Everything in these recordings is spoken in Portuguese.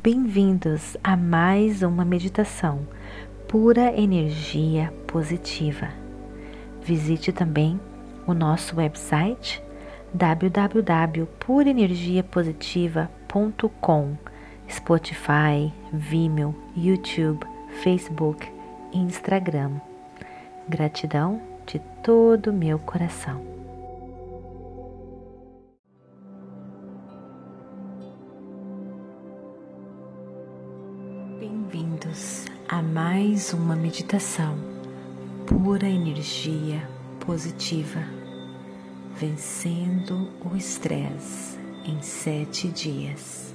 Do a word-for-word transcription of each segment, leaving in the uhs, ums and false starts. Bem-vindos a mais uma meditação Pura Energia Positiva. Visite também o nosso website w w w ponto pura energia positiva ponto com, Spotify, Vimeo, YouTube, Facebook e Instagram. Gratidão de todo o meu coração. Bem-vindos a mais uma meditação Pura Energia Positiva, vencendo o estresse em sete dias.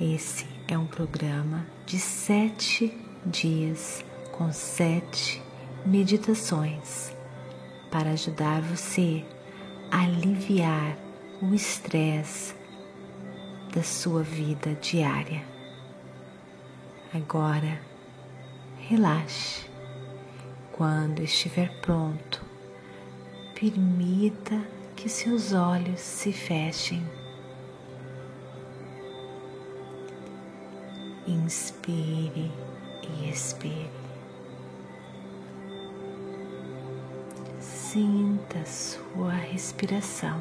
Esse é um programa de sete dias com sete meditações para ajudar você a aliviar o estresse da sua vida diária. Agora, relaxe. Quando estiver pronto, permita que seus olhos se fechem. Inspire e expire. Sinta sua respiração,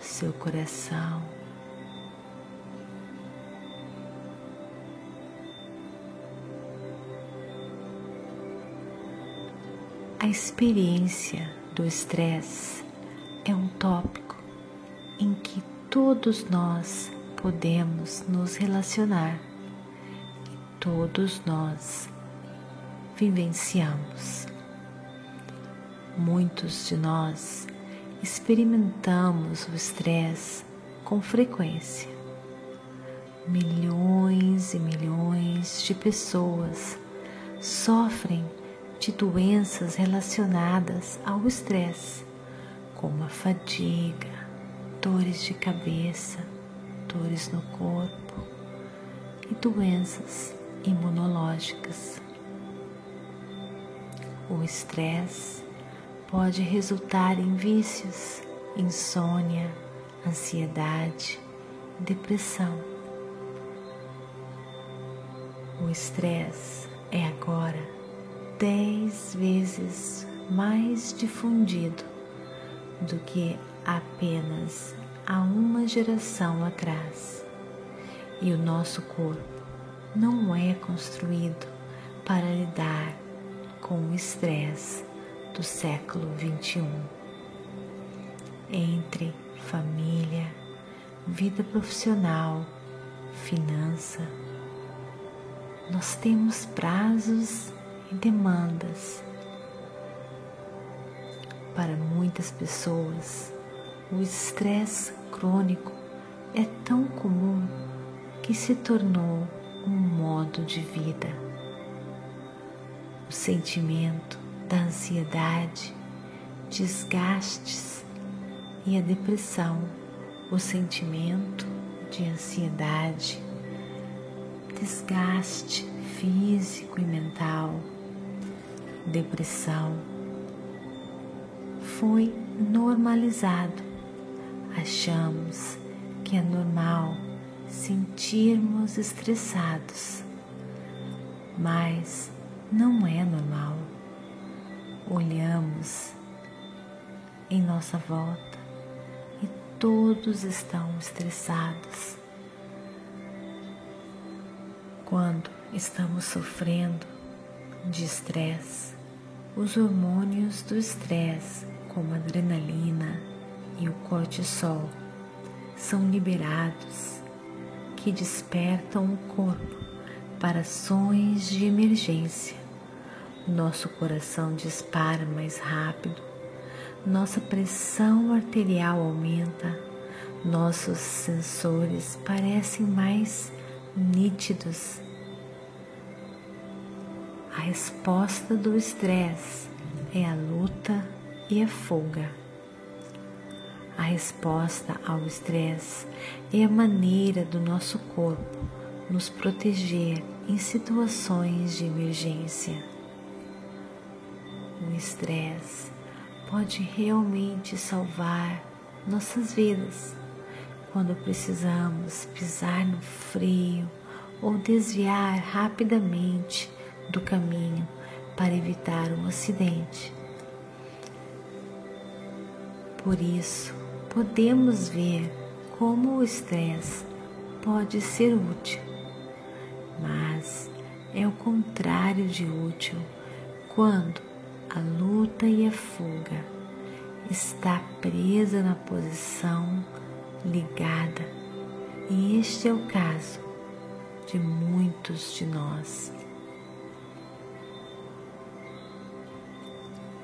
seu coração. A experiência do estresse é um tópico em que todos nós podemos nos relacionar e todos nós vivenciamos. Muitos de nós experimentamos o estresse com frequência. Milhões e milhões de pessoas sofrem de doenças relacionadas ao estresse, como a fadiga, dores de cabeça, dores no corpo e doenças imunológicas. O estresse pode resultar em vícios, insônia, ansiedade, depressão. O estresse é agora dez vezes mais difundido do que apenas há uma geração atrás. E o nosso corpo não é construído para lidar com o estresse do século vinte e um. Entre família, vida profissional, finança, nós temos prazos e demandas. Para muitas pessoas, o estresse crônico é tão comum que se tornou um modo de vida. O sentimento da ansiedade, desgastes e a depressão, o sentimento de ansiedade, desgaste físico e mental, depressão, foi normalizado. Achamos que é normal sentirmos estressados, mas não é normal. Olhamos em nossa volta e todos estão estressados. Quando estamos sofrendo de estresse, os hormônios do estresse, como a adrenalina e o cortisol, são liberados, que despertam o corpo para ações de emergência. Nosso coração dispara mais rápido, nossa pressão arterial aumenta, nossos sensores parecem mais nítidos. A resposta do estresse é a luta e a fuga. A resposta ao estresse é a maneira do nosso corpo nos proteger em situações de emergência. O estresse pode realmente salvar nossas vidas quando precisamos pisar no freio ou desviar rapidamente do caminho para evitar um acidente. Por isso, podemos ver como o estresse pode ser útil, mas é o contrário de útil quando a luta e a fuga está presa na posição ligada, e este é o caso de muitos de nós.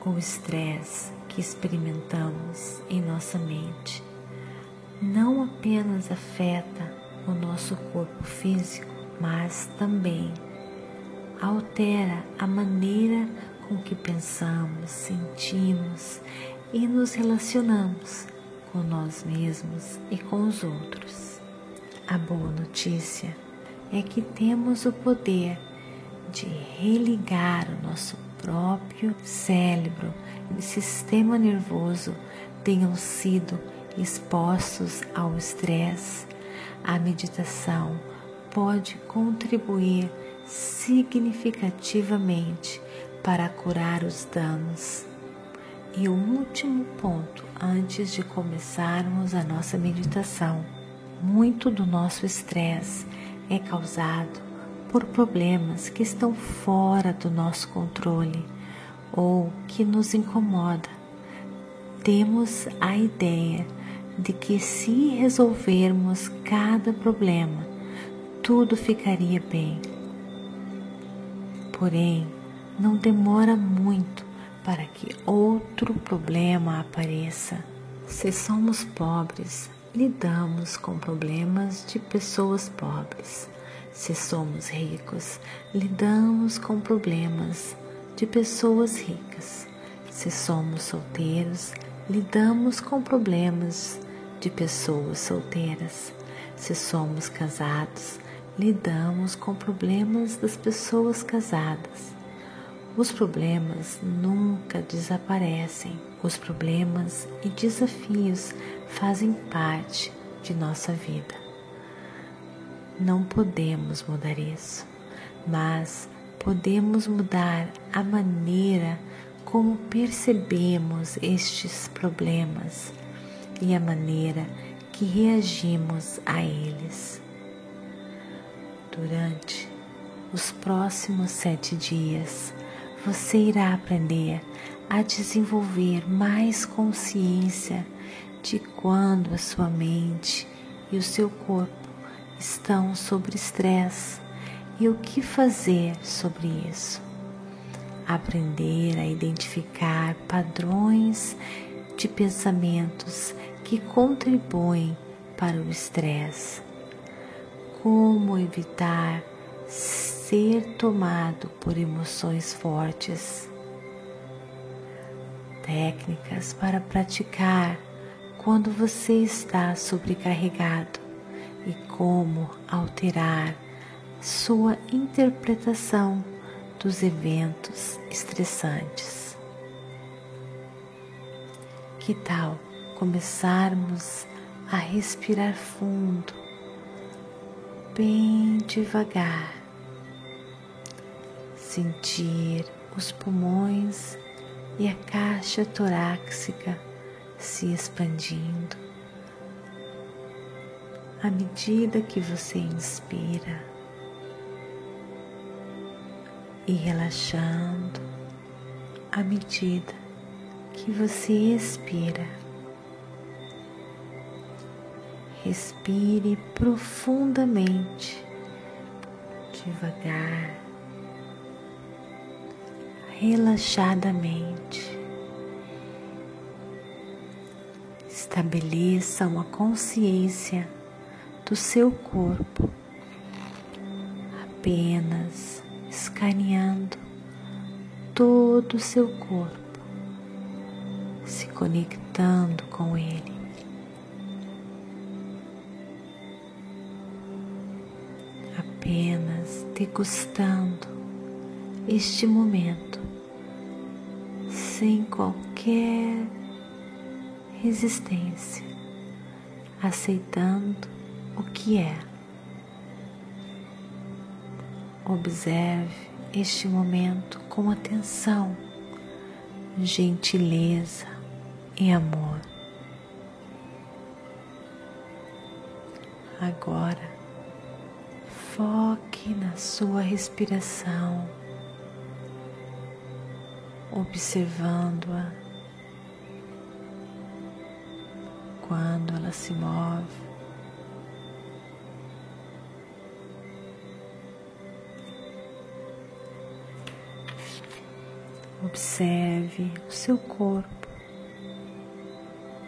O estresse que experimentamos em nossa mente não apenas afeta o nosso corpo físico, mas também altera a maneira com que pensamos, sentimos e nos relacionamos com nós mesmos e com os outros. A boa notícia é que temos o poder de religar o nosso próprio cérebro e sistema nervoso tenham sido expostos ao estresse. A meditação pode contribuir significativamente para curar os danos. E o último ponto antes de começarmos a nossa meditação: muito do nosso estresse é causado por problemas que estão fora do nosso controle ou que nos incomoda. Temos a ideia de que se resolvermos cada problema, tudo ficaria bem. Porém, não demora muito para que outro problema apareça. Se somos pobres, lidamos com problemas de pessoas pobres. Se somos ricos, lidamos com problemas de pessoas ricas. Se somos solteiros, lidamos com problemas de pessoas solteiras. Se somos casados, lidamos com problemas das pessoas casadas. Os problemas nunca desaparecem. Os problemas e desafios fazem parte de nossa vida. Não podemos mudar isso, mas podemos mudar a maneira como percebemos estes problemas e a maneira que reagimos a eles. Durante os próximos sete dias, você irá aprender a desenvolver mais consciência de quando a sua mente e o seu corpo estão sobre estresse e o que fazer sobre isso. Aprender a identificar padrões de pensamentos que contribuem para o estresse. Como evitar ser tomado por emoções fortes. Técnicas para praticar quando você está sobrecarregado. E como alterar sua interpretação dos eventos estressantes. Que tal começarmos a respirar fundo, bem devagar, sentir os pulmões e a caixa torácica se expandindo. À medida que você inspira e relaxando, à medida que você expira, respire profundamente, devagar, relaxadamente. Estabeleça uma consciência do seu corpo, apenas escaneando todo o seu corpo, se conectando com ele. Apenas degustando este momento, sem qualquer resistência, aceitando o que é. Observe este momento com atenção, gentileza e amor. Agora, foque na sua respiração, observando-a quando ela se move, observe o seu corpo,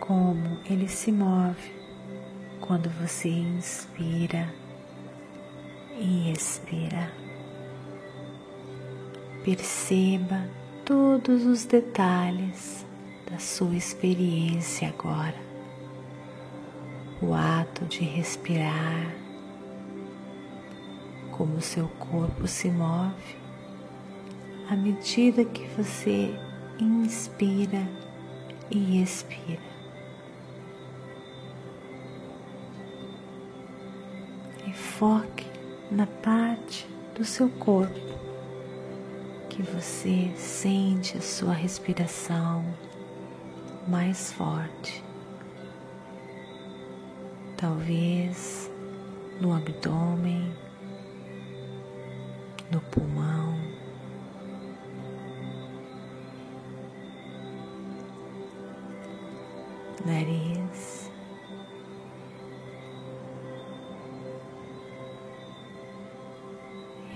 como ele se move quando você inspira e expira. Perceba todos os detalhes da sua experiência agora. O ato de respirar, como seu corpo se move à medida que você inspira e expira. E foque na parte do seu corpo que você sente a sua respiração mais forte. Talvez no abdômen, no pulmão. Nariz.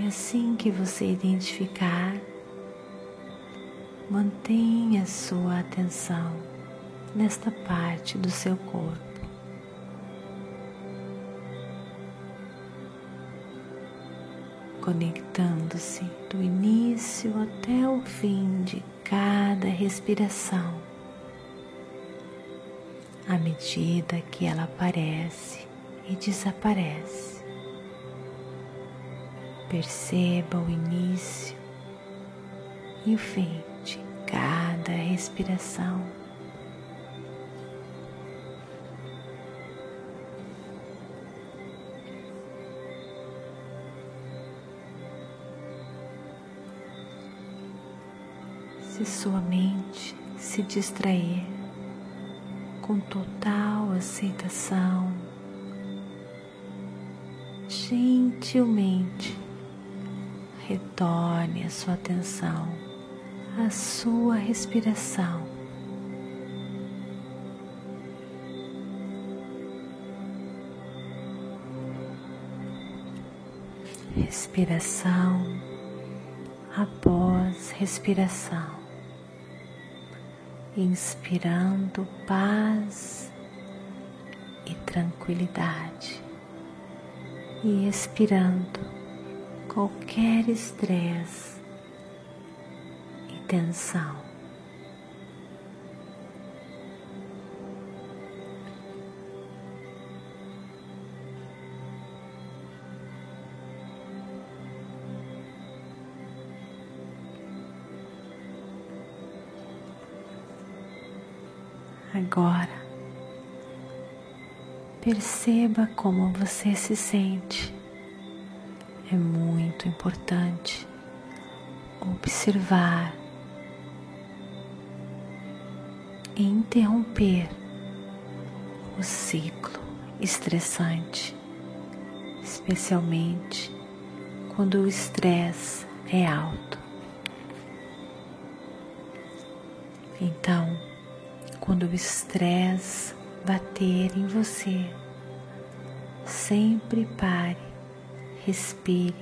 E assim que você identificar, mantenha sua atenção nesta parte do seu corpo. Conectando-se do início até o fim de cada respiração, à medida que ela aparece e desaparece. Perceba o início e o fim de cada respiração. Se sua mente se distrair, com total aceitação, gentilmente retorne a sua atenção à sua respiração. Respiração após respiração. Inspirando paz e tranquilidade e expirando qualquer estresse e tensão. Agora, perceba como você se sente. É muito importante observar e interromper o ciclo estressante, especialmente quando o estresse é alto. Então, quando o estresse bater em você, sempre pare, respire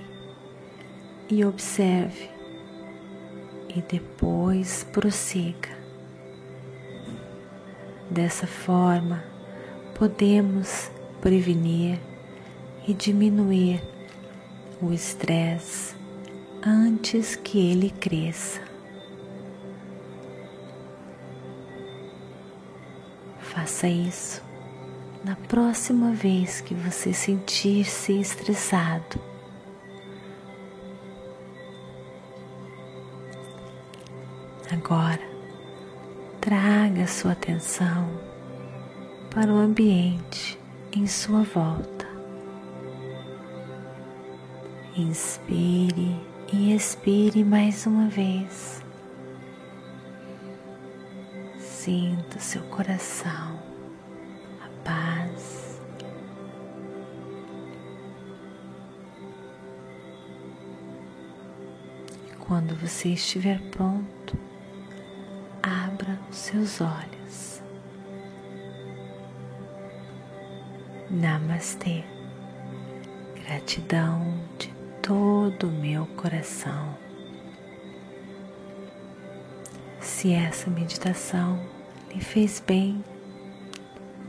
e observe e depois prossiga. Dessa forma, podemos prevenir e diminuir o estresse antes que ele cresça. Faça isso na próxima vez que você sentir-se estressado. Agora, traga sua atenção para o ambiente em sua volta. Inspire e expire mais uma vez. Sinta seu coração, a paz. Quando você estiver pronto, abra os seus olhos. Namastê. Gratidão de todo o meu coração. Se essa meditação lhe fez bem,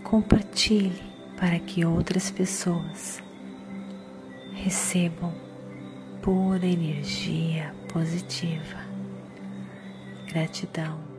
compartilhe para que outras pessoas recebam pura energia positiva. Gratidão.